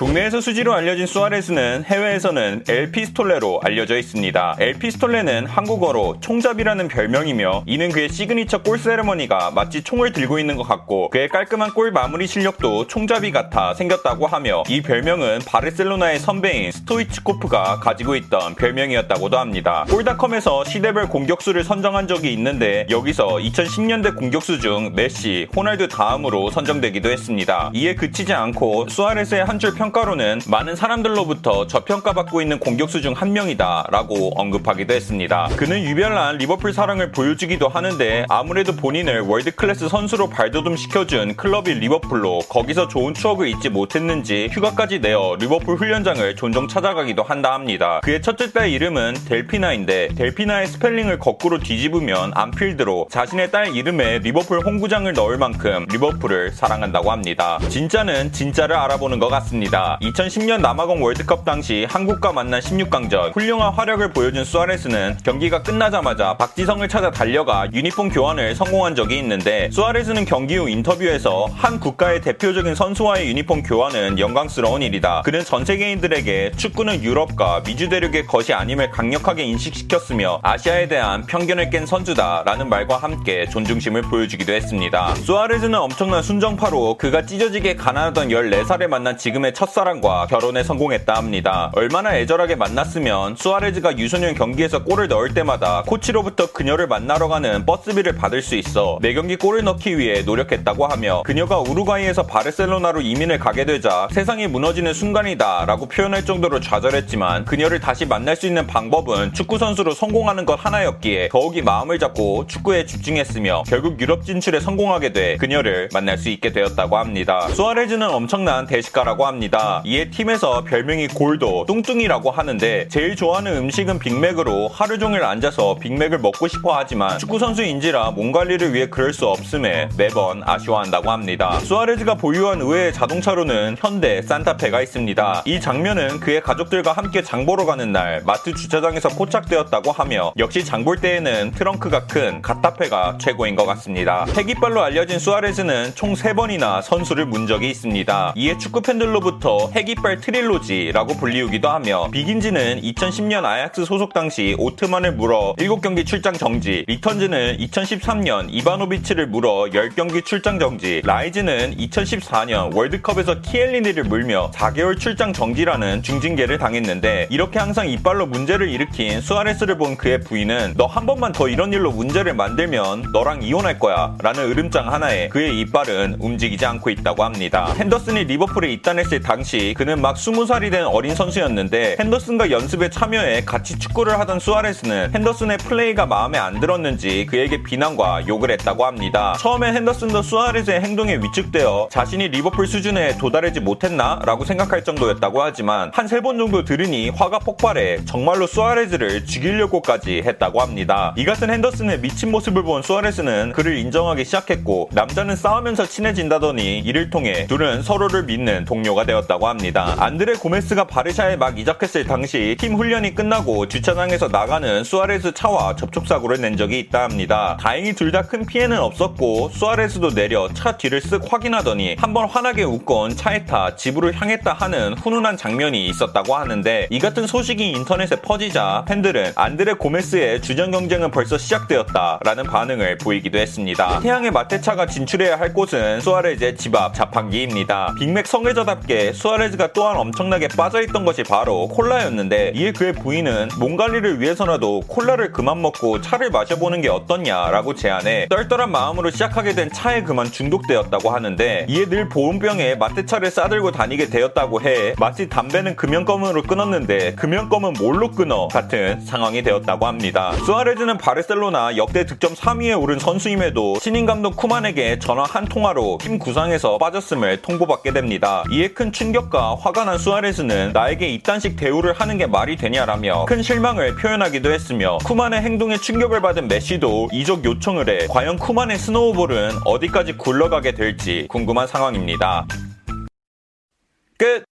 국내에서 수지로 알려진 수아레스는 해외에서는 엘피스톨레로 알려져 있습니다. 엘피스톨레는 한국어로 총잡이라는 별명이며, 이는 그의 시그니처 골 세레머니가 마치 총을 들고 있는 것 같고 그의 깔끔한 골 마무리 실력도 총잡이 같아 생겼다고 하며, 이 별명은 바르셀로나의 선배인 스토이치코프가 가지고 있던 별명이었다고도 합니다. 골닷컴에서 시대별 공격수를 선정한 적이 있는데, 여기서 2010년대 공격수 중 메시, 호날두 다음으로 선정되기도 했습니다. 이에 그치지 않고 수아레스의 한 줄 평가로는 많은 사람들로부터 저평가받고 있는 공격수 중 한 명이다 라고 언급하기도 했습니다. 그는 유별난 리버풀 사랑을 보여주기도 하는데, 아무래도 본인을 월드클래스 선수로 발돋움시켜준 클럽이 리버풀로 거기서 좋은 추억을 잊지 못했는지 휴가까지 내어 리버풀 훈련장을 종종 찾아가기도 한다 합니다. 그의 첫째 딸 이름은 델피나인데, 델피나의 스펠링을 거꾸로 뒤집으면 안필드로, 자신의 딸 이름에 리버풀 홈구장을 넣을 만큼 리버풀을 사랑한다고 합니다. 진짜는 진짜를 알아보는 것 같습니다. 2010년 남아공 월드컵 당시 한국과 만난 16강전, 훌륭한 화력을 보여준 수아레스는 경기가 끝나자마자 박지성을 찾아 달려가 유니폼 교환을 성공한 적이 있는데, 수아레스는 경기 후 인터뷰에서 한 국가의 대표적인 선수와의 유니폼 교환은 영광스러운 일이다. 그는 전 세계인들에게 축구는 유럽과 미주 대륙의 것이 아님을 강력하게 인식시켰으며 아시아에 대한 편견을 깬 선수다 라는 말과 함께 존중심을 보여주기도 했습니다. 수아레스는 엄청난 순정파로 그가 찢어지게 가난하던 14살에 만난 지금의 첫사랑과 결혼에 성공했다 합니다. 얼마나 애절하게 만났으면 수아레스가 유소년 경기에서 골을 넣을 때마다 코치로부터 그녀를 만나러 가는 버스비를 받을 수 있어 매경기 골을 넣기 위해 노력했다고 하며, 그녀가 우루과이에서 바르셀로나로 이민을 가게 되자 세상이 무너지는 순간이다 라고 표현할 정도로 좌절했지만, 그녀를 다시 만날 수 있는 방법은 축구선수로 성공하는 것 하나였기에 더욱이 마음을 잡고 축구에 집중했으며 결국 유럽 진출에 성공하게 돼 그녀를 만날 수 있게 되었다고 합니다. 수아레스는 엄청난 대식가라고 합니다. 이에 팀에서 별명이 골도, 뚱뚱이라고 하는데, 제일 좋아하는 음식은 빅맥으로 하루 종일 앉아서 빅맥을 먹고 싶어 하지만 축구선수인지라 몸 관리를 위해 그럴 수 없음에 매번 아쉬워한다고 합니다. 수아레스가 보유한 의외의 자동차로는 현대 산타페가 있습니다. 이 장면은 그의 가족들과 함께 장보러 가는 날 마트 주차장에서 포착되었다고 하며, 역시 장볼 때에는 트렁크가 큰 갓타페가 최고인 것 같습니다. 패기빨로 알려진 수아레스는 총 3번이나 선수를 문 적이 있습니다. 이에 축구 팬들로부터 해기빨 트릴로지라고 불리우기도 하며, 빅인지는 2010년 아약스 소속 당시 오트만을 물어 7경기 출장 정지, 리턴즈는 2013년 이바노비치를 물어 10경기 출장 정지, 라이즈는 2014년 월드컵에서 키엘리니를 물며 4개월 출장 정지라는 중징계를 당했는데, 이렇게 항상 이빨로 문제를 일으킨 수아레스를 본 그의 부인은 "너 한 번만 더 이런 일로 문제를 만들면 너랑 이혼할 거야" 라는 으름장 하나에 그의 이빨은 움직이지 않고 있다고 합니다. 핸더슨이 리버풀에 입단했을 당시 그는 막 20살이 된 어린 선수였는데, 핸더슨과 연습에 참여해 같이 축구를 하던 수아레스는 핸더슨의 플레이가 마음에 안 들었는지 그에게 비난과 욕을 했다고 합니다. 처음엔 핸더슨도 수아레스의 행동에 위축되어 자신이 리버풀 수준에 도달하지 못했나? 라고 생각할 정도였다고 하지만, 한 3번 정도 들으니 화가 폭발해 정말로 수아레스를 죽이려고까지 했다고 합니다. 이 같은 핸더슨의 미친 모습을 본 수아레스는 그를 인정하기 시작했고, 남자는 싸우면서 친해진다더니 이를 통해 둘은 서로를 믿는 동료가 되었다고 합니다. 안드레 고메스가 바르샤에 막 이적했을 당시 팀 훈련이 끝나고 주차장에서 나가는 수아레스 차와 접촉사고를 낸 적이 있다 합니다. 다행히 둘 다 큰 피해는 없었고, 수아레스도 내려 차 뒤를 쓱 확인하더니 한번 환하게 웃곤 차에 타 집으로 향했다 하는 훈훈한 장면이 있었다고 하는데, 이 같은 소식이 인터넷에 퍼지자 팬들은 안드레 고메스의 주전 경쟁은 벌써 시작되었다 라는 반응을 보이기도 했습니다. 태양의 마테차가 진출해야 할 곳은 수아레스의 집 앞 자판기입니다. 빅맥 성애자답게 수아레스가 또한 엄청나게 빠져있던 것이 바로 콜라였는데, 이에 그의 부인은 몸 관리를 위해서라도 콜라를 그만 먹고 차를 마셔보는 게 어떻냐라고 제안해 떨떠란 마음으로 시작하게 된 차에 그만 중독되었다고 하는데, 이에 늘 보온병에 마테차를 싸들고 다니게 되었다고 해 마치 담배는 금연검으로 끊었는데 금연검은 뭘로 끊어? 같은 상황이 되었다고 합니다. 수아레스는 바르셀로나 역대 득점 3위에 오른 선수임에도 신인 감독 쿠만에게 전화 한 통화로 팀 구상에서 빠졌음을 통보받게 됩니다. 이에 큰 충격과 화가 난 수아레스는 나에게 이딴식 대우를 하는 게 말이 되냐라며 큰 실망을 표현하기도 했으며, 쿠만의 행동에 충격을 받은 메시도 이적 요청을 해 과연 쿠만의 스노우볼은 어디까지 굴러가게 될지 궁금한 상황입니다. 끝!